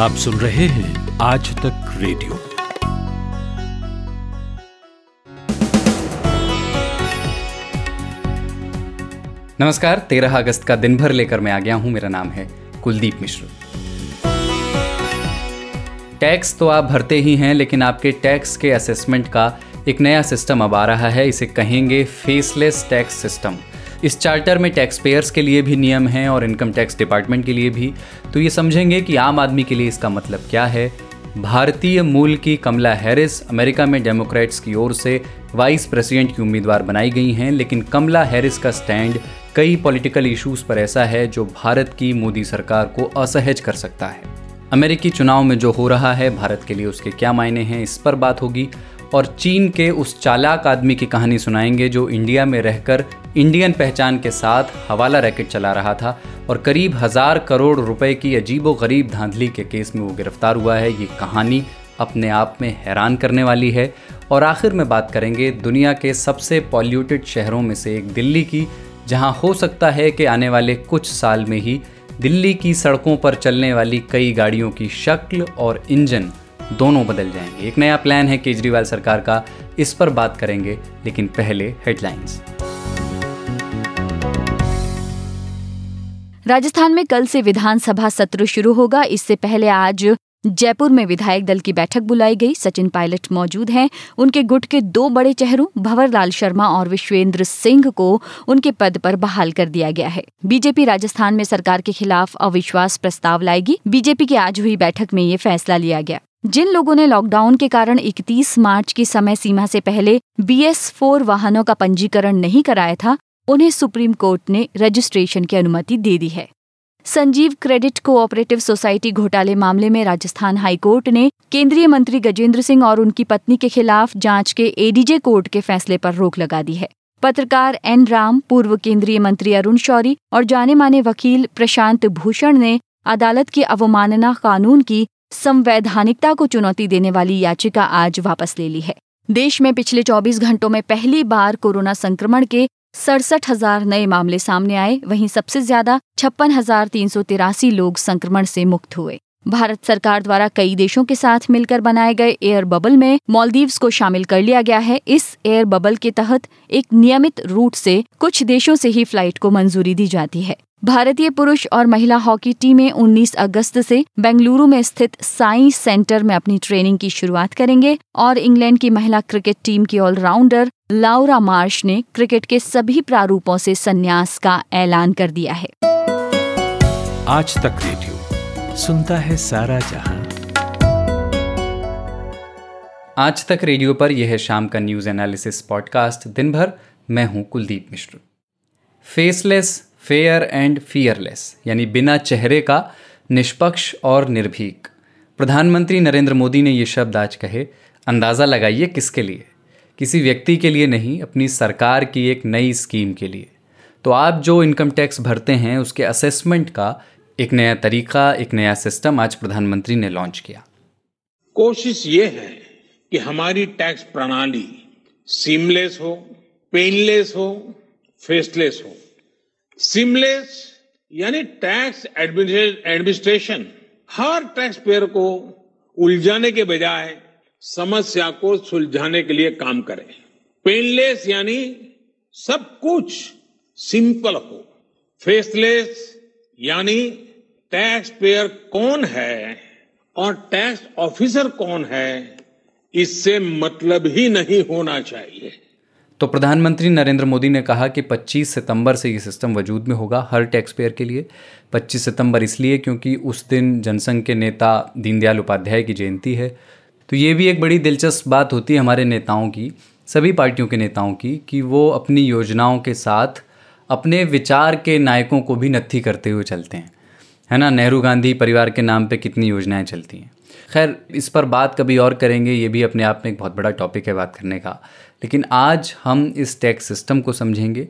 आप सुन रहे हैं आज तक रेडियो। नमस्कार, 13 अगस्त का दिन भर लेकर मैं आ गया हूं। मेरा नाम है कुलदीप मिश्र। टैक्स तो आप भरते ही हैं, लेकिन आपके टैक्स के असेसमेंट का एक नया सिस्टम अब आ रहा है। इसे कहेंगे फेसलेस टैक्स सिस्टम। इस चार्टर में टैक्स पेयर्स के लिए भी नियम हैं और इनकम टैक्स डिपार्टमेंट के लिए भी। तो ये समझेंगे कि आम आदमी के लिए इसका मतलब क्या है। भारतीय मूल की कमला हैरिस अमेरिका में डेमोक्रेट्स की ओर से वाइस प्रेसिडेंट की उम्मीदवार बनाई गई हैं, लेकिन कमला हैरिस का स्टैंड कई पॉलिटिकल इश्यूज़ पर ऐसा है जो भारत की मोदी सरकार को असहज कर सकता है। अमेरिकी चुनाव में जो हो रहा है, भारत के लिए उसके क्या मायने हैं, इस पर बात होगी। और चीन के उस चालाक आदमी की कहानी सुनाएंगे जो इंडिया में रहकर इंडियन पहचान के साथ हवाला रैकेट चला रहा था और करीब 1000 करोड़ रुपए की अजीबोगरीब धांधली के केस में वो गिरफ्तार हुआ है। ये कहानी अपने आप में हैरान करने वाली है। और आखिर में बात करेंगे दुनिया के सबसे पॉल्यूटेड शहरों में से एक दिल्ली की, जहां हो सकता है कि आने वाले कुछ साल में ही दिल्ली की सड़कों पर चलने वाली कई गाड़ियों की शक्ल और इंजन दोनों बदल जाएंगे। एक नया प्लान है केजरीवाल सरकार का, इस पर बात करेंगे। लेकिन पहले हेडलाइंस। राजस्थान में कल से विधानसभा सत्र शुरू होगा। इससे पहले आज जयपुर में विधायक दल की बैठक बुलाई गई। सचिन पायलट मौजूद हैं। उनके गुट के दो बड़े चेहरों भंवरलाल शर्मा और विश्वेंद्र सिंह को उनके पद पर बहाल कर दिया गया है। बीजेपी राजस्थान में सरकार के खिलाफ अविश्वास प्रस्ताव लाएगी। बीजेपी की आज हुई बैठक में ये फैसला लिया गया। जिन लोगों ने लॉकडाउन के कारण 31 मार्च की समय सीमा से पहले BS4 वाहनों का पंजीकरण नहीं कराया था, उन्हें सुप्रीम कोर्ट ने रजिस्ट्रेशन की अनुमति दे दी है। संजीव क्रेडिट कोऑपरेटिव सोसाइटी घोटाले मामले में राजस्थान हाईकोर्ट ने केंद्रीय मंत्री गजेंद्र सिंह और उनकी पत्नी के खिलाफ जांच के एडीजे कोर्ट के फैसले पर रोक लगा दी है। पत्रकार एन राम, पूर्व केंद्रीय मंत्री अरुण शौरी और जाने माने वकील प्रशांत भूषण ने अदालत की अवमानना कानून की संवैधानिकता को चुनौती देने वाली याचिका आज वापस ले ली है। देश में पिछले 24 घंटों में पहली बार कोरोना संक्रमण के 67,000 नए मामले सामने आए। वहीं सबसे ज्यादा 56,383 लोग संक्रमण से मुक्त हुए। भारत सरकार द्वारा कई देशों के साथ मिलकर बनाए गए एयर बबल में मालदीव्स को शामिल कर लिया गया है। इस एयर बबल के तहत एक नियमित रूट से कुछ देशों से ही फ्लाइट को मंजूरी दी जाती है। भारतीय पुरुष और महिला हॉकी टीमें 19 अगस्त से बेंगलुरु में स्थित साई सेंटर में अपनी ट्रेनिंग की शुरुआत करेंगे। और इंग्लैंड की महिला क्रिकेट टीम की ऑलराउंडर लौरा मार्श ने क्रिकेट के सभी प्रारूपों से संन्यास का ऐलान कर दिया है। आज तक रेडियो सुनता है सारा जहां। आज तक रेडियो पर यह है शाम का न्यूज एनालिसिस पॉडकास्ट दिन भर। मैं हूं Kuldeep Mishra. Faceless, fair and fearless, यानी बिना चेहरे का, निष्पक्ष और निर्भीक। प्रधानमंत्री नरेंद्र मोदी ने ये शब्द आज कहे। अंदाज़ा लगाइए किसके लिए? किसी व्यक्ति के लिए नहीं, अपनी सरकार की एक नई स्कीम के लिए। तो आप जो इनकम टैक्स भरते हैं, उसके असेसमेंट का एक नया तरीका, एक नया सिस्टम आज प्रधानमंत्री ने लॉन्च किया। कोशिश ये है कि हमारी टैक्स प्रणाली सीमलेस हो, पेनलेस हो, फेसलेस हो। सिमलेस यानी टैक्स एडमिनिस्ट्रेशन हर टैक्स पेयर को उलझाने के बजाय समस्या को सुलझाने के लिए काम करे। पेनलेस यानी सब कुछ सिंपल हो। फेसलेस यानी टैक्स पेयर कौन है और टैक्स ऑफिसर कौन है, इससे मतलब ही नहीं होना चाहिए। तो प्रधानमंत्री नरेंद्र मोदी ने कहा कि 25 सितंबर से ये सिस्टम वजूद में होगा हर टैक्स पेयर के लिए। 25 सितंबर इसलिए क्योंकि उस दिन जनसंघ के नेता दीनदयाल उपाध्याय की जयंती है। तो ये भी एक बड़ी दिलचस्प बात होती है हमारे नेताओं की, सभी पार्टियों के नेताओं की, कि वो अपनी योजनाओं के साथ अपने विचार के नायकों को भी नत्थी करते हुए चलते हैं, है ना। नेहरू गांधी परिवार के नाम पर कितनी योजनाएँ चलती हैं। खैर, इस पर बात कभी और करेंगे, ये भी अपने आप में एक बहुत बड़ा टॉपिक है बात करने का। लेकिन आज हम इस टैक्स सिस्टम को समझेंगे।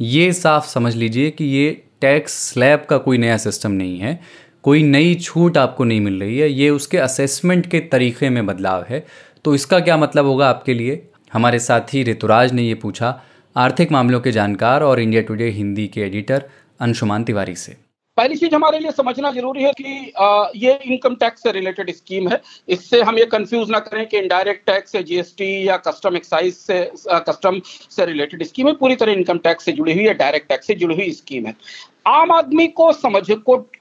ये साफ समझ लीजिए कि ये टैक्स स्लैब का कोई नया सिस्टम नहीं है, कोई नई छूट आपको नहीं मिल रही है। ये उसके असेसमेंट के तरीक़े में बदलाव है। तो इसका क्या मतलब होगा आपके लिए? हमारे साथी ऋतुराज ने ये पूछा आर्थिक मामलों के जानकार और इंडिया टुडे हिंदी के एडिटर अंशुमान तिवारी से। पहली चीज हमारे लिए समझना जरूरी है कि ये इनकम टैक्स से रिलेटेड स्कीम है। इससे हम ये कंफ्यूज ना करें कि इनडायरेक्ट टैक्स से जीएसटी या कस्टम एक्साइज से कस्टम से रिलेटेड स्कीम है। पूरी तरह इनकम टैक्स से जुड़ी हुई है, डायरेक्ट टैक्स से जुड़ी हुई स्कीम है। आम आदमी को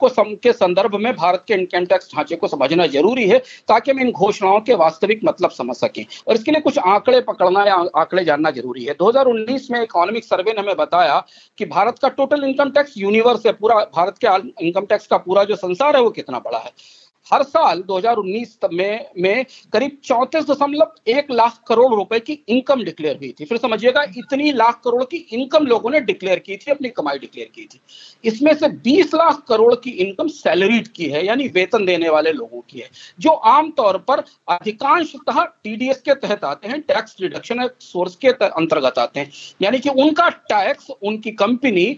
के संदर्भ में भारत के इनकम टैक्स ढांचे को समझना जरूरी है ताकि हम इन घोषणाओं के वास्तविक मतलब समझ सकें, और इसके लिए कुछ आंकड़े पकड़ना या आंकड़े जानना जरूरी है। 2019 में इकोनॉमिक सर्वे ने हमें बताया कि भारत का टोटल इनकम टैक्स यूनिवर्स है, पूरा भारत के इनकम टैक्स का पूरा जो संसार है वो कितना बड़ा है। हर साल 2019 में करीब 34.1 लाख करोड़ रुपए की इनकम डिक्लेयर हुई थी। फिर समझिएगा इतनी लाख करोड़ की इनकम लोगों ने डिक्लेयर की थी, अपनी कमाई डिक्लेयर की थी। इसमें से 20 लाख करोड़ की इनकम सैलरीड की है, यानी वेतन देने वाले लोगों की है, जो आमतौर पर अधिकांशतः टीडीएस के तहत आते हैं, टैक्स डिडक्शन सोर्स के अंतर्गत आते हैं। यानी कि उनका टैक्स उनकी कंपनी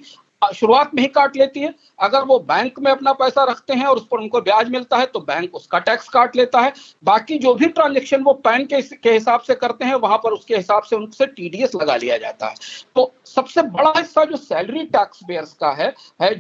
शुरुआत में ही काट लेती है। अगर वो बैंक में अपना पैसा रखते हैं और उस पर उनको ब्याज मिलता है तो बैंक उसका टैक्स काट लेता है। बाकी जो भी ट्रांजैक्शन वो पैन के हिसाब से करते हैं वहां पर उसके हिसाब से उनसे टीडीएस लगा लिया जाता है। तो सबसे बड़ा हिस्सा जो सैलरी टैक्स पेयर्स का है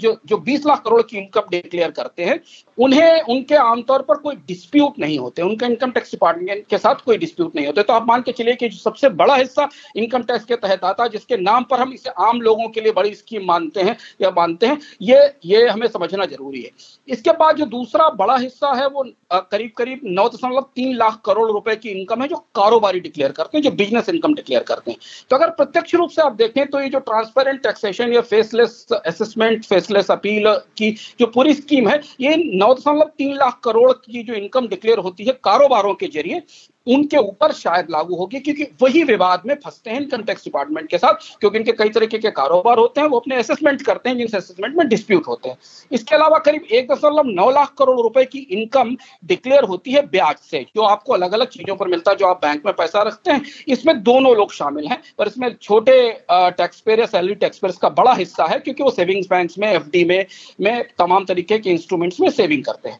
जो 20 लाख करोड़ की इनकम डिक्लेयर करते हैं, उनके आमतौर पर कोई डिस्प्यूट नहीं होते, उनका इनकम टैक्स डिपार्टमेंट के साथ कोई डिस्प्यूट नहीं होते। तो आप मान के चलिए कि सबसे बड़ा हिस्सा इनकम टैक्स के तहत आता है, जिसके नाम पर हम इसे आम लोगों के लिए बड़ी स्कीम मानते हैं या मानते हैं, ये हमें समझना जरूरी है। इसके बाद जो दूसरा बड़ा हिस्सा है वो करीब 9.3 लाख करोड़ रुपए की इनकम है जो कारोबारी डिक्लेयर करते हैं, जो बिजनेस इनकम डिक्लेयर करते हैं। तो अगर प्रत्यक्ष रूप से आप देखें तो ये जो ट्रांसपेरेंट टैक्सेशन या फेसलेस असेसमेंट, फेसलेस अपील की जो पूरी स्कीम है, ये 9.3 लाख करोड़ की जो इनकम डिक्लेयर होती है कारोबारों के जरिए, उनके ऊपर शायद लागू होगी, क्योंकि वही विवाद में फंसते हैं इनकम टैक्स डिपार्टमेंट के साथ, क्योंकि इनके कई तरीके के कारोबार होते हैं, वो अपने असेसमेंट करते हैं जिनसे असेसमेंट में डिस्प्यूट होते हैं। इसके अलावा करीब 1.9 लाख करोड़ रुपए की इनकम डिक्लेयर होती है ब्याज से, जो आपको अलग अलग चीजों पर मिलता है जो आप बैंक में पैसा रखते हैं। इसमें दोनों लोग शामिल हैं, पर इसमें छोटे टैक्सपेयर या सैलरी टैक्सपेयर्स का बड़ा हिस्सा है, क्योंकि वो सेविंग्स बैंक में, एफडी में तमाम तरीके के इंस्ट्रूमेंट्स में सेविंग करते हैं।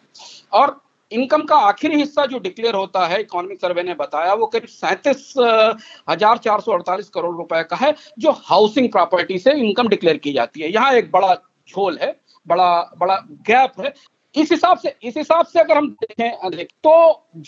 और इनकम का आखिरी हिस्सा जो डिक्लेयर होता है, इकोनॉमिक सर्वे ने बताया, वो करीब 37,448 करोड़ रुपए का है, जो हाउसिंग प्रॉपर्टी से इनकम डिक्लेयर की जाती है। यहाँ एक बड़ा झोल है, बड़ा गैप है। इस हिसाब से अगर हम देखें तो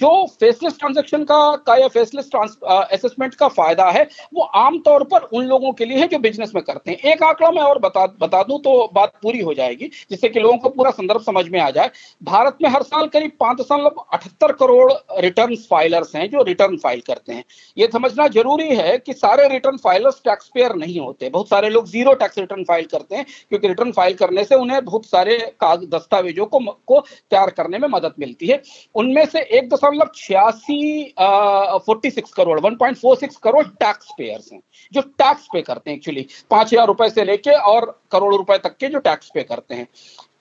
जो फेसलेस ट्रांजैक्शन का या फेसलेस असेसमेंट का फायदा है वो आमतौर पर उन लोगों के लिए है जो बिजनेस में करते हैं। एक आंकड़ा मैं और बता दूं तो बात पूरी हो जाएगी, जिससे कि लोगों को पूरा संदर्भ समझ में आ जाए। भारत में हर साल करीब 5.78 करोड़ रिटर्न फाइलर्स हैं जो रिटर्न फाइल करते हैं। ये समझना जरूरी है कि सारे रिटर्न फाइलर्स टैक्स पेयर नहीं होते। बहुत सारे लोग जीरो टैक्स रिटर्न फाइल करते हैं, क्योंकि रिटर्न फाइल करने से उन्हें बहुत सारे दस्तावेजों को तैयार करने में मदद मिलती है। उनमें से 1.46 करोड़ 1.46 करोड़ टैक्स पेयर्स हैं जो टैक्स पे करते हैं, एक्चुअली 5,000 रुपए से लेके और करोड़ रुपए तक के जो टैक्स पे करते हैं।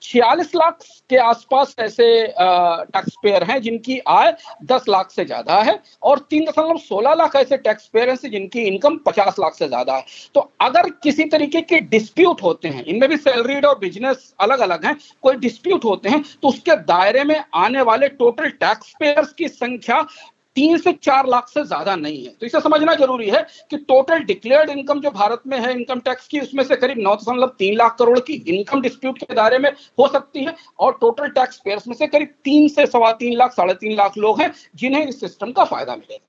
46 लाख के आसपास ऐसे टैक्स पेयर हैं जिनकी आय 10 लाख से ज्यादा है, और 3.16 लाख ऐसे टैक्स पेयर हैं जिनकी इनकम 50 लाख से ज्यादा है। तो अगर किसी तरीके के डिस्प्यूट होते हैं, इनमें भी सैलरीड और बिजनेस अलग अलग हैं, कोई डिस्प्यूट होते हैं तो उसके दायरे में आने वाले टोटल टैक्स पेयर्स की संख्या 3 से 4 लाख से ज्यादा नहीं है। तो इसे समझना जरूरी है कि टोटल डिक्लेयर्ड इनकम जो भारत में है इनकम टैक्स की, उसमें से करीब 9.3 लाख करोड़ की इनकम डिस्प्यूट के दायरे में हो सकती है, और टोटल टैक्स पेयर्स में से करीब 3 से 3.25 लाख 3.5 लाख लोग हैं जिन्हें इस सिस्टम का फायदा मिलेगा।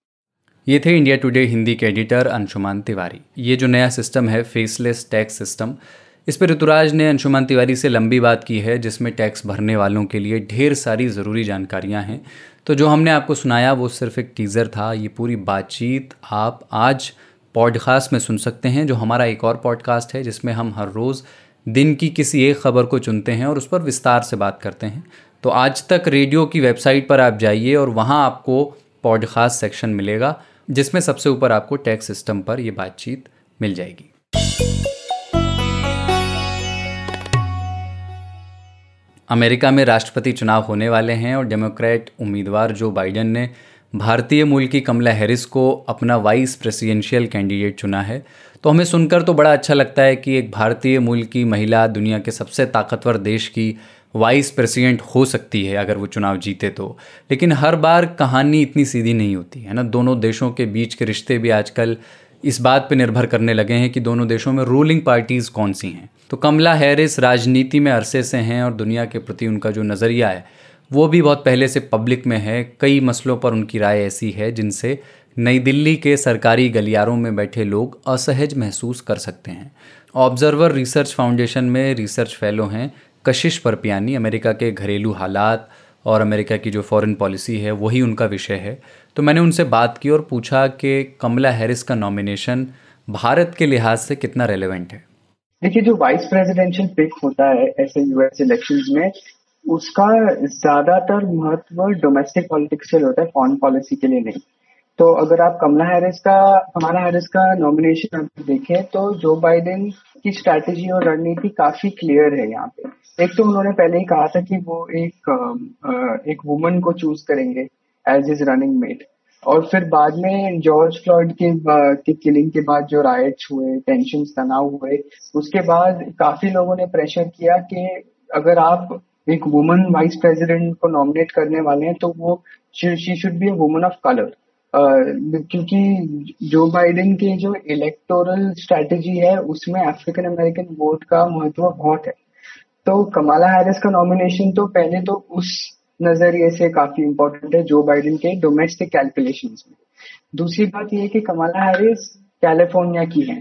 ये थे इंडिया टुडे हिंदी के एडिटर अंशुमान तिवारी। ये जो नया सिस्टम है फेसलेस टैक्स सिस्टम, इस पर ऋतुराज ने अंशुमान तिवारी से लंबी बात की है, जिसमें टैक्स भरने वालों के लिए ढेर सारी ज़रूरी जानकारियाँ हैं। तो जो हमने आपको सुनाया वो सिर्फ एक टीज़र था। ये पूरी बातचीत आप आज पॉडकास्ट में सुन सकते हैं, जो हमारा एक और पॉडकास्ट है जिसमें हम हर रोज़ दिन की किसी एक खबर को चुनते हैं और उस पर विस्तार से बात करते हैं। तो आज तक रेडियो की वेबसाइट पर आप जाइए और वहाँ आपको पॉडकास्ट सेक्शन मिलेगा, जिसमें सबसे ऊपर आपको टैक्स सिस्टम पर ये बातचीत मिल जाएगी। अमेरिका में राष्ट्रपति चुनाव होने वाले हैं और डेमोक्रेट उम्मीदवार जो बाइडन ने भारतीय मूल की कमला हैरिस को अपना वाइस प्रेसिडेंशियल कैंडिडेट चुना है। तो हमें सुनकर तो बड़ा अच्छा लगता है कि एक भारतीय मूल की महिला दुनिया के सबसे ताकतवर देश की वाइस प्रेसिडेंट हो सकती है अगर वो चुनाव जीते तो। लेकिन हर बार कहानी इतनी सीधी नहीं होती है ना। दोनों देशों के बीच के रिश्ते भी आजकल इस बात पर निर्भर करने लगे हैं कि दोनों देशों में रूलिंग पार्टीज़ कौन सी हैं। तो कमला हैरिस राजनीति में अरसे से हैं और दुनिया के प्रति उनका जो नज़रिया है वो भी बहुत पहले से पब्लिक में है। कई मसलों पर उनकी राय ऐसी है जिनसे नई दिल्ली के सरकारी गलियारों में बैठे लोग असहज महसूस कर सकते हैं। ऑब्जर्वर रिसर्च फाउंडेशन में रिसर्च फेलो हैं कशिश परपियानी। अमेरिका के घरेलू हालात और अमेरिका की जो फॉरेन पॉलिसी है वही उनका विषय है। तो मैंने उनसे बात की और पूछा कि कमला हैरिस का नॉमिनेशन भारत के लिहाज से कितना रेलेवेंट है। देखिए, जो वाइस प्रेसिडेंशियल पिक होता है ऐसे यूएस इलेक्शंस में, उसका ज्यादातर महत्व डोमेस्टिक पॉलिटिक्स के लिए होता है, फॉरेन पॉलिसी के लिए नहीं। तो अगर आप कमला हैरिस का नॉमिनेशन देखें तो जो बाइडेन की स्ट्रैटेजी और रणनीति काफी क्लियर है यहाँ पे। एक तो उन्होंने पहले ही कहा था कि वो एक वुमन को चूज करेंगे एज हिज रनिंग मेट, और फिर बाद में जॉर्ज फ्लॉयड के किलिंग के बाद जो रायट्स हुए, टेंशन तनाव हुए, उसके बाद काफी लोगों ने प्रेशर किया कि अगर आप एक वुमन वाइस प्रेसिडेंट को नॉमिनेट करने वाले हैं तो वो she should be a woman of colour, क्योंकि जो बाइडेन के जो इलेक्टोरल स्ट्रैटेजी है उसमें अफ्रीकन अमेरिकन वोट का महत्व बहुत है। तो कमला हैरिस का नॉमिनेशन तो पहले तो उस नजरिए से काफी इम्पोर्टेंट है जो बाइडेन के डोमेस्टिक कैलकुलेशंस में। दूसरी बात यह है कि कमला हैरिस कैलिफोर्निया की है,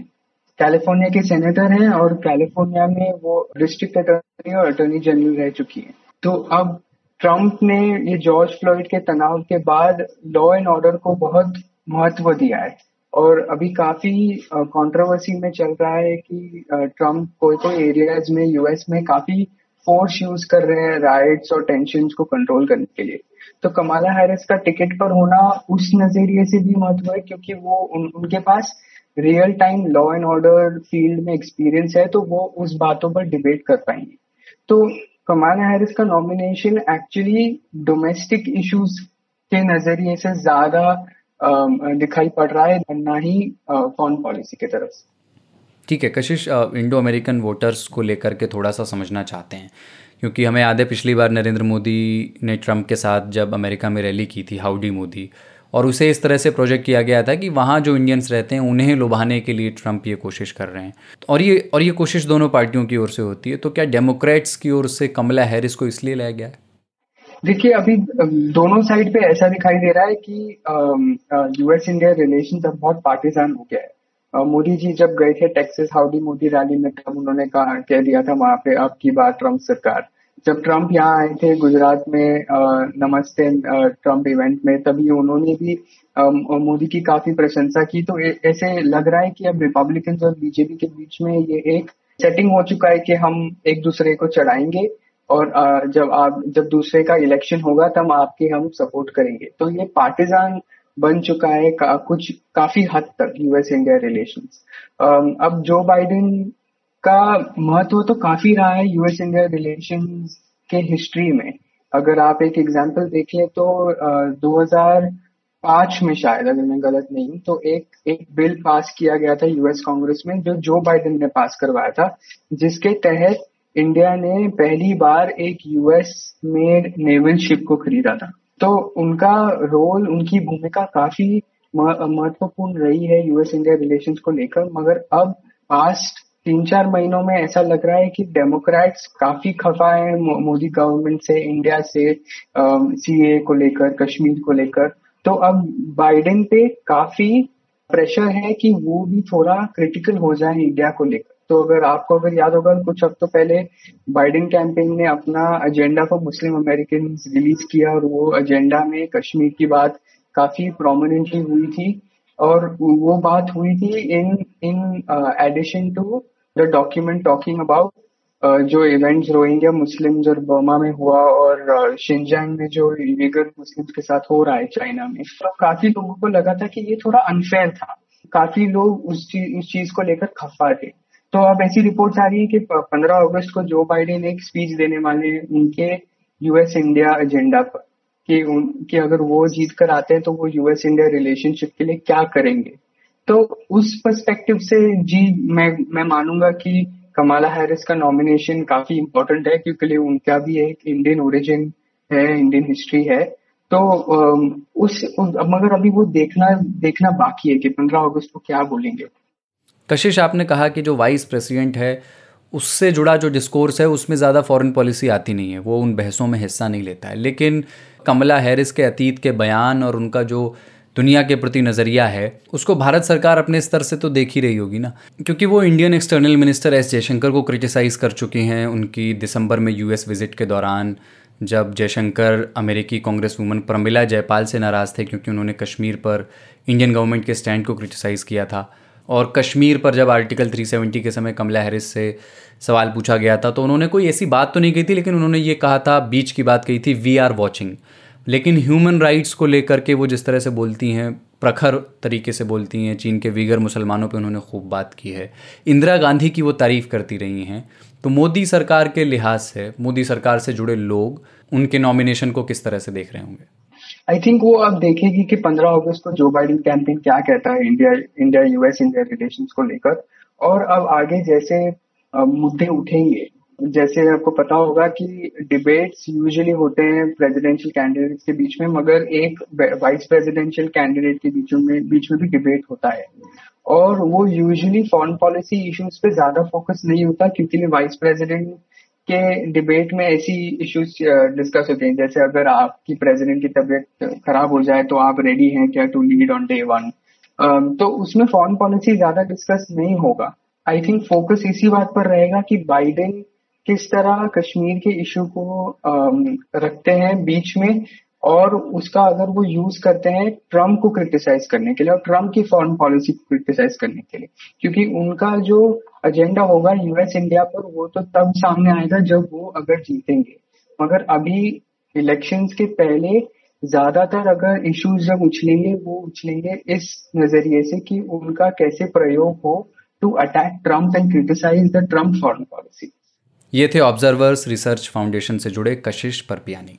कैलिफोर्निया के सेनेटर हैं और कैलिफोर्निया में वो डिस्ट्रिक्ट अटॉर्नी और अटॉर्नी जनरल रह चुकी है। तो अब ट्रंप ने ये जॉर्ज फ्लॉयड के तनाव के बाद लॉ एंड ऑर्डर को बहुत महत्व दिया है और अभी काफी कंट्रोवर्सी में चल रहा है कि ट्रंप कोई एरियाज में यूएस में काफी फोर्स यूज कर रहे हैं राइट्स और टेंशंस को कंट्रोल करने के लिए। तो कमला हैरिस का टिकट पर होना उस नजरिए से भी महत्व है क्योंकि वो उनके पास real time law and order field में एक्सपीरियंस है, तो वो उस बातों पर डिबेट कर पाएंगे। तो कमला हैरिस का नॉमिनेशन एक्चुअली डोमेस्टिक इश्यूज के नजरिए से ज्यादा दिखाई पड़ रहा है, ना ही फॉरेन पॉलिसी की तरफ से। ठीक है कशिश, इंडो अमेरिकन वोटर्स को लेकर के थोड़ा सा समझना चाहते हैं, क्योंकि हमें याद है पिछली बार नरेंद्र मोदी ने ट्रंप के साथ जब अमेरिका में रैली की थी, हाउडी मोदी, और उसे इस तरह से प्रोजेक्ट किया गया था कि वहाँ जो इंडियंस रहते हैं उन्हें लुभाने के लिए ट्रंप ये कोशिश कर रहे हैं, और ये कोशिश दोनों पार्टियों की ओर से होती है। तो क्या डेमोक्रेट्स की ओर से कमला हैरिस को इसलिए लाया गया है? देखिए, अभी दोनों साइड पे ऐसा दिखाई दे रहा है कि यूएस इंडिया रिलेशन अब बहुत पार्टीजान हो गया है। मोदी जी जब गए थे टेक्सास हाउडी मोदी रैली में, तब उन्होंने कह दिया था वहाँ पे अब की बार ट्रंप सरकार। जब ट्रंप यहाँ आए थे गुजरात में नमस्ते ट्रंप इवेंट में, तभी उन्होंने भी मोदी की काफी प्रशंसा की। तो ऐसे लग रहा है कि अब रिपब्लिकन्स और बीजेपी के बीच में ये एक सेटिंग हो चुका है कि हम एक दूसरे को चढ़ाएंगे और जब दूसरे का इलेक्शन होगा तब आपके हम सपोर्ट करेंगे। तो ये पार्टीजान बन चुका है कुछ काफी हद तक यूएस इंडिया रिलेशंस। अब जो बाइडेन का महत्व तो काफी रहा है यूएस इंडिया रिलेशंस के हिस्ट्री में। अगर आप एक एग्जांपल देख लें तो 2005 में शायद, अगर मैं गलत नहीं हूं, तो एक बिल पास किया गया था यूएस कांग्रेस में जो जो बाइडेन ने पास करवाया था, जिसके तहत इंडिया ने पहली बार एक यूएस मेड नेवल शिप को खरीदा था। तो उनका रोल, उनकी भूमिका काफी महत्वपूर्ण रही है यूएस इंडिया रिलेशंस को लेकर। मगर अब पास्ट 3-4 महीनों में ऐसा लग रहा है कि डेमोक्रेट्स काफी खफा है मोदी गवर्नमेंट से, इंडिया से, सीए को लेकर, कश्मीर को लेकर। तो अब बाइडेन पे काफी प्रेशर है कि वो भी थोड़ा क्रिटिकल हो जाए इंडिया को लेकर। तो अगर आपको याद होगा, कुछ हफ्तों पहले बाइडेन कैंपेन ने अपना एजेंडा को मुस्लिम अमेरिकन रिलीज किया और वो एजेंडा में कश्मीर की बात काफी प्रोमिनेंटली हुई थी, और वो बात हुई थी in addition to the document talking about जो इवेंट्स रोहिंग्या मुस्लिम्स और बर्मा में हुआ और शिनजैंग में जो यूगर मुस्लिम्स के साथ हो रहा है चाइना में। तो काफी लोगों को लगा था कि ये थोड़ा अनफेयर था, काफी लोग उस चीज को लेकर खफा थे। तो अब ऐसी रिपोर्ट्स आ रही है कि 15 अगस्त को जो बाइडेन एक स्पीच देने वाले हैं उनके यूएस इंडिया एजेंडा पर, कि अगर वो जीत कर आते हैं तो वो यूएस इंडिया रिलेशनशिप के लिए क्या करेंगे। तो उस पर्सपेक्टिव से मैं मानूंगा कि कमला हैरिस का नॉमिनेशन काफी इम्पोर्टेंट है, क्योंकि उनका भी एक इंडियन ओरिजिन है, इंडियन हिस्ट्री है। तो मगर अभी वो देखना बाकी है कि 15 अगस्त को क्या बोलेंगे। कशिश, आपने कहा कि जो वाइस प्रेसिडेंट है उससे जुड़ा जो डिस्कोर्स है उसमें ज़्यादा फॉरेन पॉलिसी आती नहीं है, वो उन बहसों में हिस्सा नहीं लेता है। लेकिन कमला हैरिस के अतीत के बयान और उनका जो दुनिया के प्रति नज़रिया है उसको भारत सरकार अपने स्तर से तो देख ही रही होगी ना, क्योंकि वो Indian external minister S Jaishankar को क्रिटिसाइज़ कर चुकी हैं उनकी दिसंबर में यूएस विजिट के दौरान, जब जयशंकर अमेरिकी कांग्रेस वूमन प्रमिला जयपाल से नाराज़ थे क्योंकि उन्होंने कश्मीर पर इंडियन गवर्नमेंट के स्टैंड को क्रिटिसाइज़ किया था। और कश्मीर पर जब आर्टिकल 370 के समय कमला हैरिस से सवाल पूछा गया था तो उन्होंने कोई ऐसी बात तो नहीं कही थी, लेकिन उन्होंने ये कहा था, बीच की बात कही थी, वी आर वॉचिंग। लेकिन ह्यूमन राइट्स को लेकर के वो जिस तरह से बोलती हैं, प्रखर तरीके से बोलती हैं, चीन के वीगर मुसलमानों पे उन्होंने खूब बात की है, इंदिरा गांधी की वो तारीफ़ करती रही हैं। तो मोदी सरकार के लिहाज से, मोदी सरकार से जुड़े लोग उनके नॉमिनेशन को किस तरह से देख रहे होंगे? आई थिंक वो अब देखेगी कि 15 अगस्त को जो बाइडेन कैंपेन क्या कहता है इंडिया यूएस इंडिया रिलेशंस को लेकर, और अब आगे जैसे मुद्दे उठेंगे। जैसे आपको पता होगा कि डिबेट्स यूजुअली होते हैं प्रेसिडेंशियल कैंडिडेट्स के बीच में, मगर एक वाइस प्रेसिडेंशियल कैंडिडेट के बीच में भी डिबेट होता है, और वो यूजुअली फॉरेन पॉलिसी इश्यूज पे ज्यादा फोकस नहीं होता, क्योंकि वाइस प्रेसिडेंट के डिबेट में ऐसी इश्यूज डिस्कस होते हैं जैसे अगर आपकी प्रेसिडेंट की तबीयत खराब हो जाए तो आप रेडी हैं क्या to lead on day one, तो उसमें फॉरेन पॉलिसी ज्यादा डिस्कस नहीं होगा। आई थिंक फोकस इसी बात पर रहेगा कि बाइडेन किस तरह कश्मीर के इशू को रखते हैं बीच में, और उसका अगर वो यूज करते हैं ट्रम्प को क्रिटिसाइज करने के लिए और ट्रम्प की फॉरेन पॉलिसी को क्रिटिसाइज करने के लिए, क्योंकि उनका जो एजेंडा होगा यूएस इंडिया पर वो तो तब सामने आएगा जब वो अगर जीतेंगे। मगर अभी इलेक्शंस के पहले ज्यादातर अगर इश्यूज जब उछलेंगे वो उछलेंगे इस नजरिए से कि उनका कैसे प्रयोग हो to attack Trump and criticise the Trump foreign policy. ये थे ऑब्जर्वर रिसर्च फाउंडेशन से जुड़े कशिश परपियानी।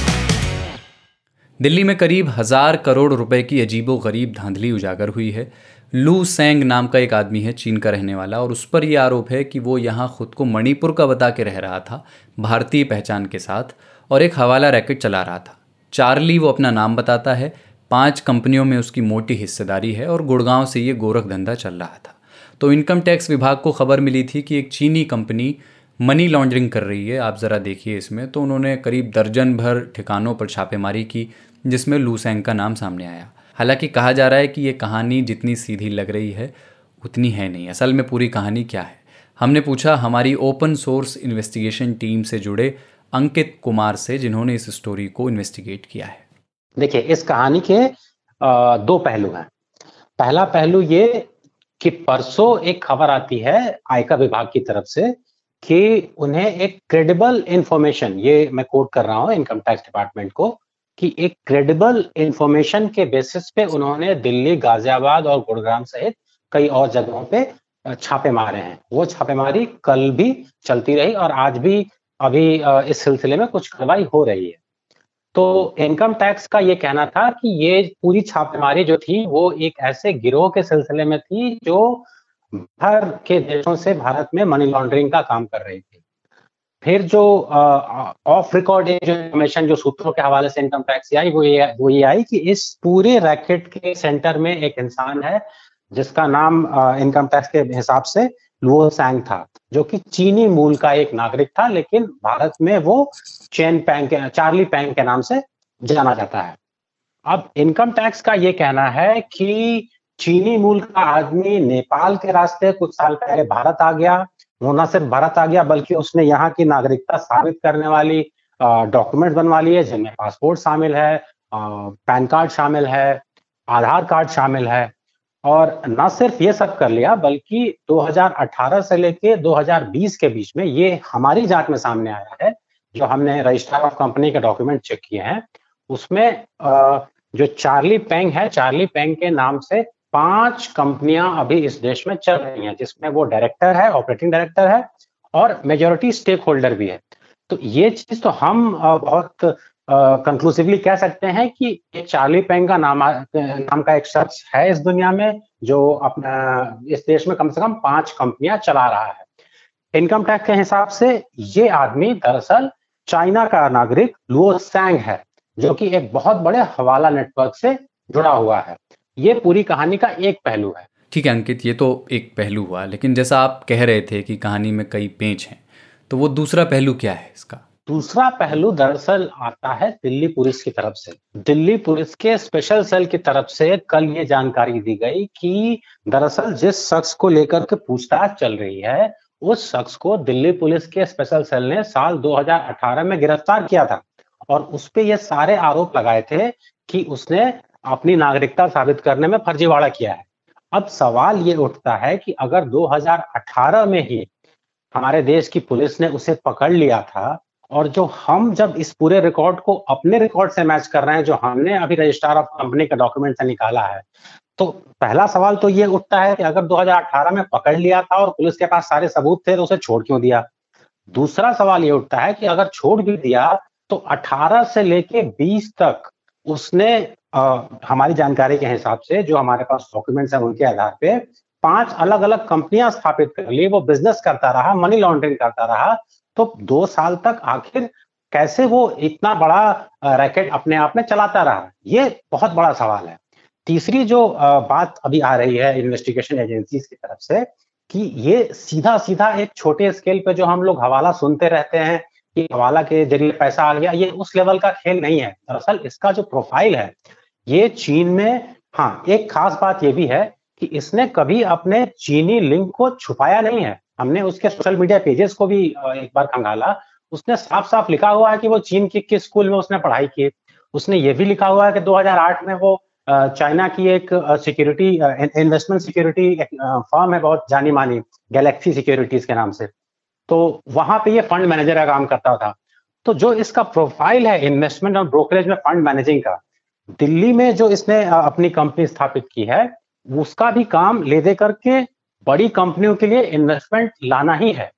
दिल्ली में करीब 1000 करोड़ रुपए की अजीबो गरीब धांधली उजागर हुई है। लू सैंग नाम का एक आदमी है, चीन का रहने वाला, और उस पर यह आरोप है कि वो यहाँ खुद को मणिपुर का बता के रह रहा था भारतीय पहचान के साथ, और एक हवाला रैकेट चला रहा था। चार्ली वो अपना नाम बताता है, 5 कंपनियों में उसकी मोटी हिस्सेदारी है, और गुड़गांव से ये गोरख धंधा चल रहा था। तो इनकम टैक्स विभाग को खबर मिली थी कि एक चीनी कंपनी मनी लॉन्ड्रिंग कर रही है, आप ज़रा देखिए इसमें। तो उन्होंने करीब 12 ठिकानों पर छापेमारी की जिसमें लू सैंग का नाम सामने आया। हालांकि कहा जा रहा है कि ये कहानी जितनी सीधी लग रही है उतनी है नहीं। असल में पूरी कहानी क्या है, हमने पूछा हमारी ओपन सोर्स इन्वेस्टिगेशन टीम से जुड़े अंकित कुमार से, जिन्होंने इस स्टोरी को इन्वेस्टिगेट किया है। देखिए, इस कहानी के 2 पहलू हैं। पहला पहलू ये कि परसों एक खबर आती है आयकर विभाग की तरफ से कि उन्हें एक क्रेडिबल इंफॉर्मेशन, ये मैं कोट कर रहा हूँ इनकम टैक्स डिपार्टमेंट को, कि एक क्रेडिबल इंफॉर्मेशन के बेसिस पे उन्होंने दिल्ली, गाजियाबाद और गुड़ग्राम सहित कई और जगहों पे छापे मारे हैं। वो छापेमारी कल भी चलती रही और आज भी अभी इस सिलसिले में कुछ कार्रवाई हो रही है। तो इनकम टैक्स का ये कहना था कि ये पूरी छापेमारी जो थी वो एक ऐसे गिरोह के सिलसिले में थी जो बाहर के देशों से भारत में मनी लॉन्ड्रिंग का काम कर रही थी। फिर जो ऑफ रिकॉर्ड जो इन्फॉर्मेशन जो सूत्रों के हवाले से इनकम टैक्स आई वो ये आई कि इस पूरे रैकेट के सेंटर में एक इंसान है जिसका नाम इनकम टैक्स के हिसाब से लू सैंग था, जो कि चीनी मूल का एक नागरिक था, लेकिन भारत में वो चार्ली पैंग के नाम से जाना जाता है। अब इनकम टैक्स का ये कहना है कि चीनी मूल का आदमी नेपाल के रास्ते कुछ साल पहले भारत आ गया। वो न सिर्फ भारत आ गया बल्कि उसने यहाँ की नागरिकता साबित करने वाली डॉक्यूमेंट बनवा लिए, जिनमें पासपोर्ट शामिल है, पैन कार्ड शामिल है, आधार कार्ड शामिल है। और न सिर्फ ये सब कर लिया बल्कि 2018 से लेके 2020 के बीच में, ये हमारी जांच में सामने आया है जो हमने रजिस्ट्रार ऑफ कंपनी के डॉक्यूमेंट चेक किए हैं, उसमें जो चार्ली पैंग है, चार्ली पैंग के नाम से 5 कंपनियां अभी इस देश में चल रही हैं, जिसमें वो डायरेक्टर है, ऑपरेटिंग डायरेक्टर है, और मेजॉरिटी स्टेक होल्डर भी है। तो ये चीज तो हम बहुत कंक्लूसिवली कह सकते हैं कि चार्ली पैंग का नाम का एक शख्स है इस दुनिया में जो अपना इस देश में कम से कम 5 कंपनियां चला रहा है। इनकम टैक्स के हिसाब से ये आदमी दरअसल चाइना का नागरिक लू सैंग है, जो कि एक बहुत बड़े हवाला नेटवर्क से जुड़ा हुआ है। ये पूरी कहानी का एक पहलू है। ठीक है अंकित, ये तो एक पहलू हुआ, लेकिन जैसा आप कह रहे थे कि कहानी में कई पेच हैं, तो वो दूसरा पहलू क्या है इसका? दूसरा पहलू दरअसल आता है दिल्ली पुलिस की तरफ से। दिल्ली पुलिस के स्पेशल सेल की तरफ से कल ये जानकारी दी गई कि दरअसल जिस शख्स को लेकर के पूछताछ चल रही है, उस शख्स को दिल्ली पुलिस के स्पेशल सेल ने साल 2018 में गिरफ्तार किया था और उस पे ये सारे आरोप लगाए थे कि उसने अपनी नागरिकता साबित करने में फर्जीवाड़ा किया है। अब सवाल ये उठता है कि अगर 2018 में ही हमारे देश की पुलिस ने उसे पकड़ लिया था, और जो हम जब इस पूरे रिकॉर्ड को अपने रिकॉर्ड से मैच कर रहे हैं जो हमने अभी रजिस्ट्रार ऑफ कंपनी के डॉक्यूमेंट से निकाला है, तो पहला सवाल तो ये उठता है कि अगर 2018 में पकड़ लिया था और पुलिस के पास सारे सबूत थे तो उसे छोड़ क्यों दिया। दूसरा सवाल ये उठता है कि अगर छोड़ भी दिया तो 18 से लेके 20 तक उसने हमारी जानकारी के हिसाब से जो हमारे पास डॉक्यूमेंट्स हैं उनके आधार पे 5 अलग अलग कंपनियां स्थापित कर ली, वो बिजनेस करता रहा, मनी लॉन्ड्रिंग करता रहा। तो 2 साल तक आखिर कैसे वो इतना बड़ा रैकेट अपने आप में चलाता रहा, ये बहुत बड़ा सवाल है। तीसरी जो बात अभी आ रही है इन्वेस्टिगेशन एजेंसीज की तरफ से कि ये सीधा सीधा एक छोटे स्केल पे जो हम लोग हवाला सुनते रहते हैं कि हवाला के जरिए पैसा आ गया, ये उस लेवल का खेल नहीं है। दरअसल इसका जो प्रोफाइल है ये चीन में, हाँ एक खास बात ये भी है कि इसने कभी अपने चीनी लिंक को छुपाया नहीं है। हमने उसके सोशल मीडिया पेजेस को भी एक बार खंगाला, उसने साफ साफ लिखा हुआ है कि वो चीन के किस स्कूल में उसने पढ़ाई की। उसने ये भी लिखा हुआ है कि 2008 में वो चाइना की एक सिक्योरिटी इन्वेस्टमेंट सिक्योरिटी फर्म है बहुत जानी मानी, गैलेक्सी सिक्योरिटीज के नाम से, तो वहां पे ये फंड मैनेजर का काम करता था। तो जो इसका प्रोफाइल है इन्वेस्टमेंट और ब्रोकरेज में फंड मैनेजिंग का, दिल्ली में जो इसने अपनी कंपनी स्थापित की है उसका भी काम ले दे करके बड़ी कंपनियों के लिए इन्वेस्टमेंट लाना ही है।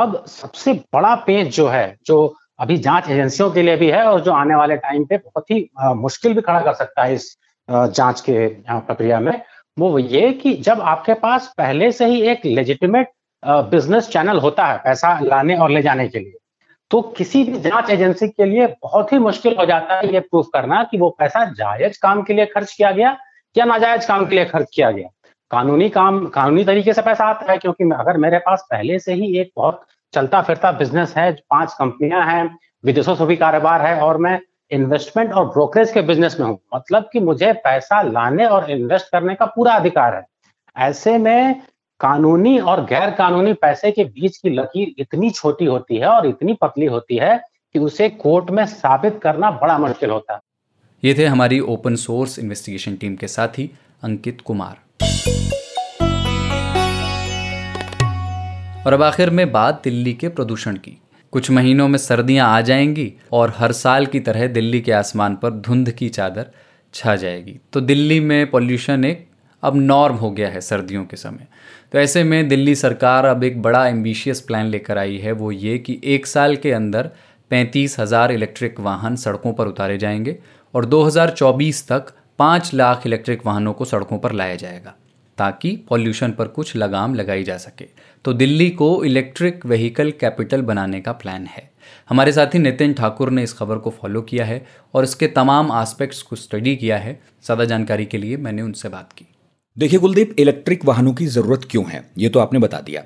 अब सबसे बड़ा पेच जो है, जो अभी जांच एजेंसियों के लिए भी है और जो आने वाले टाइम पे बहुत ही मुश्किल भी खड़ा कर सकता है इस जांच के प्रक्रिया में, वो ये कि जब आपके पास पहले से ही एक लेजिटिमेट बिजनेस चैनल होता है पैसा लाने और ले जाने के लिए, तो किसी भी जांच एजेंसी के लिए बहुत ही मुश्किल हो जाता है ये प्रूफ करना कि वो पैसा जायज काम के लिए खर्च किया गया या नाजायज काम के लिए खर्च किया गया। कानूनी तरीके से पैसा आता है, क्योंकि अगर मेरे पास पहले से ही एक बहुत चलता फिरता बिजनेस है, 5 कंपनियां हैं, विदेशों से भी कारोबार है, और मैं इन्वेस्टमेंट और ब्रोकरेज के बिजनेस में हूं, मतलब कि मुझे पैसा लाने और इन्वेस्ट करने का पूरा अधिकार है। ऐसे में कानूनी और गैर कानूनी पैसे के बीच की लकीर इतनी छोटी होती है और इतनी पतली होती है कि उसे कोर्ट में साबित करना बड़ा मुश्किल होता है। ये थे हमारी ओपन सोर्स इन्वेस्टिगेशन टीम के साथी अंकित कुमार। और अब आखिर में बात दिल्ली के प्रदूषण की। कुछ महीनों में सर्दियां आ जाएंगी और हर साल की तरह दिल्ली के आसमान पर धुंध की चादर छा जाएगी। तो दिल्ली में पॉल्यूशन एक अब नॉर्म हो गया है सर्दियों के समय। तो ऐसे में दिल्ली सरकार अब एक बड़ा एम्बिशियस प्लान लेकर आई है, वो ये कि 1 साल के अंदर 35,000 इलेक्ट्रिक वाहन सड़कों पर उतारे जाएंगे और 2024 तक 5 लाख इलेक्ट्रिक वाहनों को सड़कों पर लाया जाएगा ताकि पॉल्यूशन पर कुछ लगाम लगाई जा सके। तो दिल्ली को इलेक्ट्रिक व्हीकल कैपिटल बनाने का प्लान है। हमारे साथी नितिन ठाकुर ने इस खबर को फॉलो किया है और इसके तमाम एस्पेक्ट्स को स्टडी किया है। ज़्यादा जानकारी के लिए मैंने उनसे बात की। देखिए कुलदीप, इलेक्ट्रिक वाहनों की ज़रूरत क्यों है ये तो आपने बता दिया।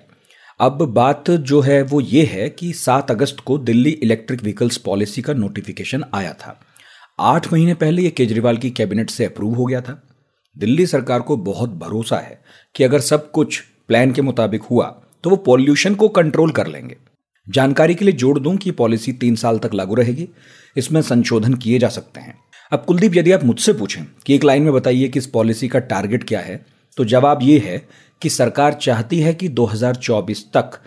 अब बात जो है वो ये है कि 7 अगस्त को दिल्ली इलेक्ट्रिक व्हीकल्स पॉलिसी का नोटिफिकेशन आया था। 8 महीने पहले ये केजरीवाल की कैबिनेट से अप्रूव हो गया था। दिल्ली सरकार को बहुत भरोसा है कि अगर सब कुछ प्लान के मुताबिक हुआ तो वो पॉल्यूशन को कंट्रोल कर लेंगे। जानकारी के लिए जोड़ दूं कि पॉलिसी 3 साल तक लागू रहेगी, इसमें संशोधन किए जा सकते हैं। अब कुलदीप, यदि आप मुझसे पूछें कि एक लाइन में बताइए कि इस पॉलिसी का टारगेट क्या है, तो जवाब ये है कि सरकार चाहती है कि 2024 तक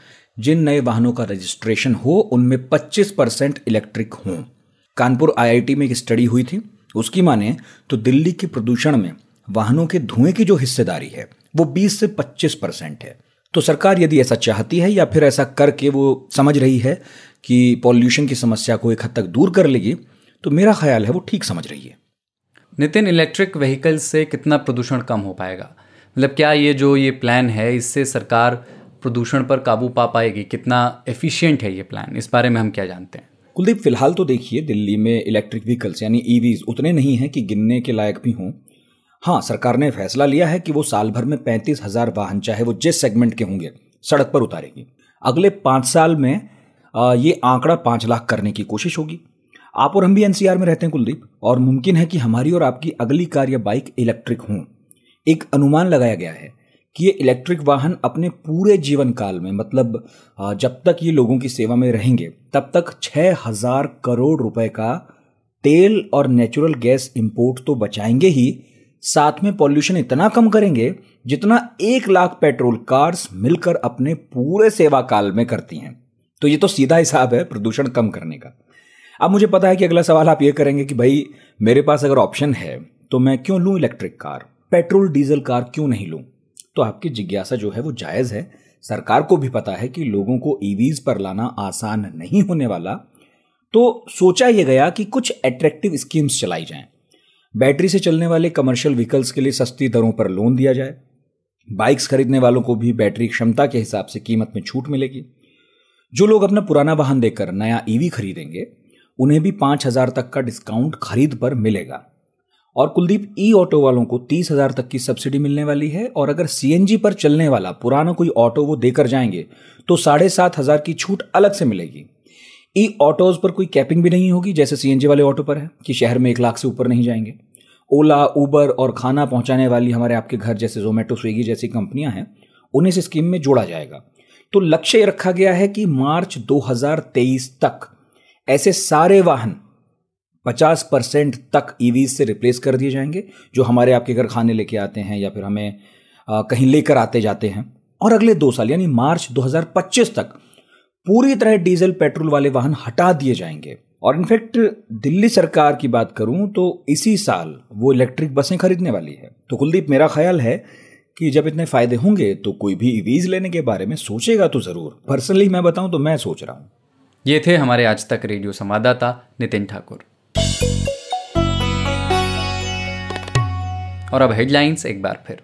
जिन नए वाहनों का रजिस्ट्रेशन हो उनमें 25% इलेक्ट्रिक हों। कानपुर IIT में एक स्टडी हुई थी, उसकी माने तो दिल्ली के प्रदूषण में वाहनों के धुएं की जो हिस्सेदारी है वो 20 से 25% है। तो सरकार यदि ऐसा चाहती है या फिर ऐसा करके वो समझ रही है कि पॉल्यूशन की समस्या को एक हद तक दूर कर लेगी, तो मेरा ख्याल है वो ठीक समझ रही है। नितिन, इलेक्ट्रिक व्हीकल से कितना प्रदूषण कम हो पाएगा? मतलब क्या ये जो ये प्लान है इससे सरकार प्रदूषण पर काबू पा पाएगी? कितना एफिशिएंट है ये प्लान, इस बारे में हम क्या जानते हैं? कुलदीप, फिलहाल तो देखिए दिल्ली में इलेक्ट्रिक व्हीकल्स यानी ईवीज उतने नहीं हैं कि गिनने के लायक भी हों। हाँ, सरकार ने फैसला लिया है कि वो साल भर में 35,000 वाहन, चाहे वो जिस सेगमेंट के होंगे, सड़क पर उतारेगी। अगले 5 साल में ये आंकड़ा 5 लाख करने की कोशिश होगी। आप और हम भी एनसीआर में रहते हैं कुलदीप, और मुमकिन है कि हमारी और आपकी अगली कार या बाइक इलेक्ट्रिक हों। एक अनुमान लगाया गया है कि ये इलेक्ट्रिक वाहन अपने पूरे जीवन काल में, मतलब जब तक ये लोगों की सेवा में रहेंगे, तब तक 6,000 करोड़ रुपए का तेल और नेचुरल गैस इंपोर्ट तो बचाएंगे ही, साथ में पॉल्यूशन इतना कम करेंगे जितना 1 लाख पेट्रोल कार्स मिलकर अपने पूरे सेवा काल में करती हैं। तो ये तो सीधा हिसाब है प्रदूषण कम करने का। अब मुझे पता है कि अगला सवाल आप ये करेंगे कि भाई मेरे पास अगर ऑप्शन है तो मैं क्यों लूँ electric car, petrol diesel car क्यों नहीं लूँ? तो आपकी जिज्ञासा जो है वो जायज़ है। सरकार को भी पता है कि लोगों को ईवीज पर लाना आसान नहीं होने वाला, तो सोचा ये गया कि कुछ एट्रैक्टिव स्कीम्स चलाई जाएं। बैटरी से चलने वाले कमर्शियल व्हीकल्स के लिए सस्ती दरों पर लोन दिया जाए, बाइक्स खरीदने वालों को भी बैटरी क्षमता के हिसाब से कीमत में छूट मिलेगी। जो लोग अपना पुराना वाहन देकर नया ईवी खरीदेंगे उन्हें भी 5,000 तक का डिस्काउंट खरीद पर मिलेगा। और कुलदीप, ई ऑटो वालों को 30,000 तक की सब्सिडी मिलने वाली है, और अगर सीएनजी पर चलने वाला पुराना कोई ऑटो वो देकर जाएंगे तो 7,500 की छूट अलग से मिलेगी। ई ऑटोज पर कोई कैपिंग भी नहीं होगी जैसे सीएनजी वाले ऑटो पर है कि शहर में 1 लाख से ऊपर नहीं जाएंगे। ओला, उबर और खाना पहुंचाने वाली हमारे आपके घर जैसे जोमेटो, स्विगी जैसी कंपनियां हैं, उन्हें इस स्कीम में जोड़ा जाएगा। तो लक्ष्य रखा गया है कि मार्च 2023 तक ऐसे सारे वाहन 50% तक ईवीज से रिप्लेस कर दिए जाएंगे जो हमारे आपके घर खाने लेके आते हैं या फिर हमें कहीं लेकर आते जाते हैं। और अगले 2 साल यानी मार्च 2025 तक पूरी तरह डीजल पेट्रोल वाले वाहन हटा दिए जाएंगे। और इनफैक्ट दिल्ली सरकार की बात करूं तो इसी साल वो इलेक्ट्रिक बसें खरीदने वाली है। तो कुलदीप, मेरा ख्याल है कि जब इतने फायदे होंगे तो कोई भी ईवीज लेने के बारे में सोचेगा तो ज़रूर। पर्सनली मैं बताऊं तो मैं सोच रहा हूं। ये थे हमारे आज तक रेडियो संवाददाता नितिन ठाकुर। और अब हेडलाइंस एक बार फिर।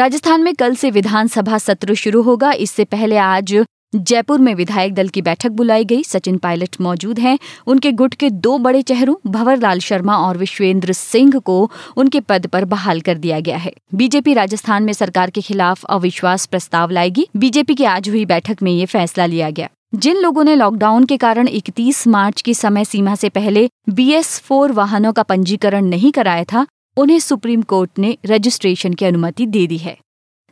राजस्थान में कल से विधानसभा सत्र शुरू होगा। इससे पहले आज जयपुर में विधायक दल की बैठक बुलाई गई। सचिन पायलट मौजूद हैं। उनके गुट के 2 बड़े चेहरों भंवरलाल शर्मा और विश्वेंद्र सिंह को उनके पद पर बहाल कर दिया गया है। बीजेपी राजस्थान में सरकार के खिलाफ अविश्वास प्रस्ताव लाएगी। बीजेपी की आज हुई बैठक में ये फैसला लिया गया। जिन लोगों ने लॉकडाउन के कारण 31 मार्च की समय सीमा से पहले BS4 वाहनों का पंजीकरण नहीं कराया था, उन्हें सुप्रीम कोर्ट ने रजिस्ट्रेशन की अनुमति दे दी है।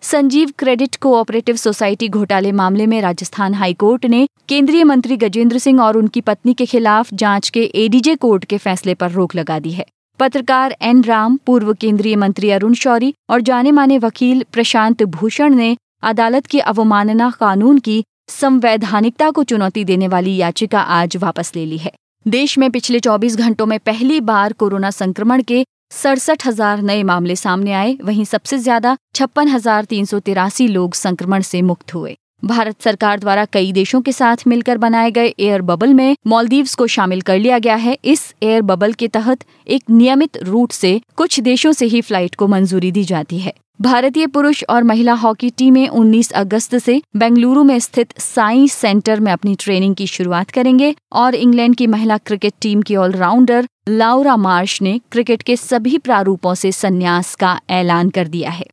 संजीव क्रेडिट कोऑपरेटिव सोसाइटी घोटाले मामले में राजस्थान हाईकोर्ट ने केंद्रीय मंत्री गजेंद्र सिंह और उनकी पत्नी के खिलाफ जांच के एडीजे कोर्ट के फैसले पर रोक लगा दी है। पत्रकार एन राम, पूर्व केंद्रीय मंत्री अरुण शौरी और जाने माने वकील प्रशांत भूषण ने अदालत की अवमानना कानून की संवैधानिकता को चुनौती देने वाली याचिका आज वापस ले ली है। देश में पिछले 24 घंटों में पहली बार कोरोना संक्रमण के 67,000 नए मामले सामने आए। वहीं सबसे ज्यादा 56,383 लोग संक्रमण से मुक्त हुए। भारत सरकार द्वारा कई देशों के साथ मिलकर बनाए गए एयर बबल में मालदीव्स को शामिल कर लिया गया है। इस एयर बबल के तहत एक नियमित रूट से कुछ देशों से ही फ्लाइट को मंजूरी दी जाती है। भारतीय पुरुष और महिला हॉकी टीमें 19 अगस्त से बेंगलुरु में स्थित साई सेंटर में अपनी ट्रेनिंग की शुरुआत करेंगे। और इंग्लैंड की महिला क्रिकेट टीम की ऑलराउंडर लौरा मार्श ने क्रिकेट के सभी प्रारूपों से संन्यास का ऐलान कर दिया है।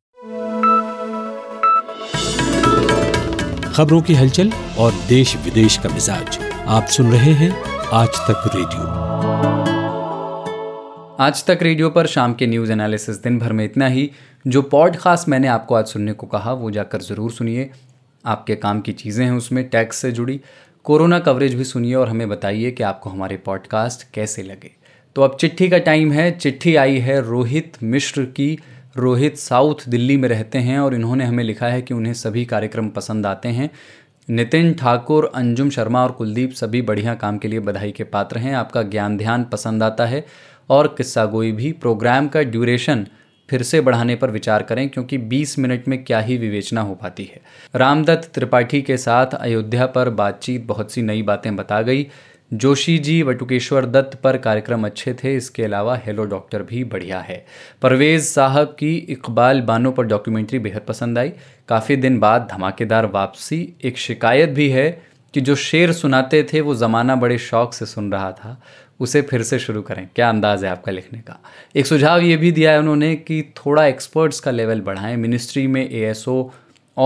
खबरों की हलचल और देश विदेश का मिजाज आप सुन रहे हैं आज तक रेडियो। आज तक रेडियो पर शाम के न्यूज़ एनालिसिस दिन भर में इतना ही। जो पॉडकास्ट मैंने आपको आज सुनने को कहा वो जाकर ज़रूर सुनिए। आपके काम की चीज़ें हैं, उसमें टैक्स से जुड़ी कोरोना कवरेज भी सुनिए और हमें बताइए कि आपको हमारे पॉडकास्ट कैसे लगे। तो अब चिट्ठी का टाइम है। चिट्ठी आई है रोहित मिश्र की। रोहित साउथ दिल्ली में रहते हैं और इन्होंने हमें लिखा है कि उन्हें सभी कार्यक्रम पसंद आते हैं। नितिन ठाकुर, अंजुम शर्मा और कुलदीप सभी बढ़िया काम के लिए बधाई के पात्र हैं। आपका ज्ञान ध्यान पसंद आता है और किस्सा गोई भी। प्रोग्राम का ड्यूरेशन फिर से बढ़ाने पर विचार करें, क्योंकि 20 मिनट में क्या ही विवेचना हो पाती है। रामदत्त त्रिपाठी के साथ अयोध्या पर बातचीत बहुत सी नई बातें बता गई। जोशी जी बटुकेश्वर दत्त पर कार्यक्रम अच्छे थे, इसके अलावा हेलो डॉक्टर भी बढ़िया है। परवेज साहब की इकबाल बानो पर डॉक्यूमेंट्री बेहद पसंद आई। काफ़ी दिन बाद धमाकेदार वापसी। एक शिकायत भी है कि जो शेर सुनाते थे वो ज़माना बड़े शौक से सुन रहा था, उसे फिर से शुरू करें। क्या अंदाज़ है आपका लिखने का। एक सुझाव ये भी दिया है उन्होंने कि थोड़ा एक्सपर्ट्स का लेवल बढ़ाएं। मिनिस्ट्री में ASO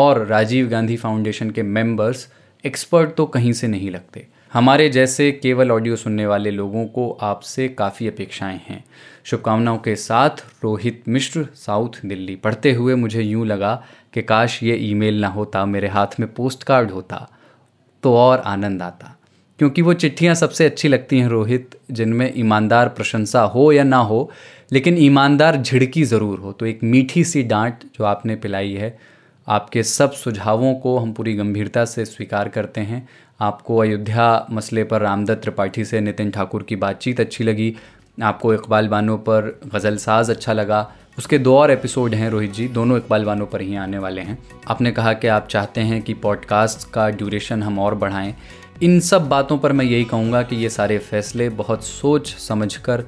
और राजीव गांधी फाउंडेशन के मेंबर्स एक्सपर्ट तो कहीं से नहीं लगते। हमारे जैसे केवल ऑडियो सुनने वाले लोगों को आपसे काफ़ी अपेक्षाएं हैं। शुभकामनाओं के साथ रोहित मिश्र, साउथ दिल्ली। पढ़ते हुए मुझे यूँ लगा कि काश ये ईमेल ना होता, मेरे हाथ में पोस्ट कार्ड होता तो और आनंद आता, क्योंकि वो चिट्ठियाँ सबसे अच्छी लगती हैं रोहित, जिनमें ईमानदार प्रशंसा हो या ना हो, लेकिन ईमानदार झिड़की ज़रूर हो। तो एक मीठी सी डांट जो आपने पिलाई है, आपके सब सुझावों को हम पूरी गंभीरता से स्वीकार करते हैं। आपको अयोध्या मसले पर रामदत्त त्रिपाठी से नितिन ठाकुर की बातचीत अच्छी लगी, आपको इकबाल बानो पर गज़ल साज़ अच्छा लगा। उसके 2 और एपिसोड हैं रोहित जी, दोनों इकबाल बानो पर ही आने वाले हैं। आपने कहा कि आप चाहते हैं कि पॉडकास्ट का ड्यूरेशन हम और बढ़ाएं। इन सब बातों पर मैं यही कहूँगा कि ये सारे फैसले बहुत सोच समझकर,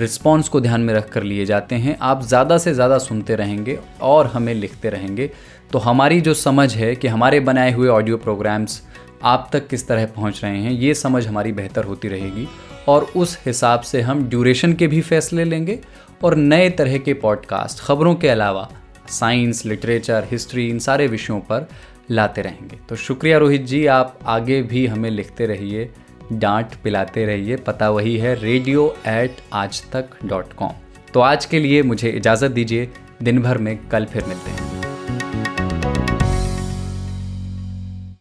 रिस्पॉन्स को ध्यान में रखकर लिए जाते हैं। आप ज़्यादा से ज़्यादा सुनते रहेंगे और हमें लिखते रहेंगे, तो हमारी जो समझ है कि हमारे बनाए हुए ऑडियो प्रोग्राम्स आप तक किस तरह पहुँच रहे हैं, ये समझ हमारी बेहतर होती रहेगी। और उस हिसाब से हम ड्यूरेशन के भी फैसले लेंगे और नए तरह के पॉडकास्ट खबरों के अलावा साइंस, लिटरेचर, हिस्ट्री, इन सारे विषयों पर लाते रहेंगे। तो शुक्रिया रोहित जी, आप आगे भी हमें लिखते रहिए, डांट पिलाते रहिए। पता वही है, radio@aajtak.com। तो आज के लिए मुझे इजाज़त दीजिए। दिन भर में कल फिर मिलते हैं।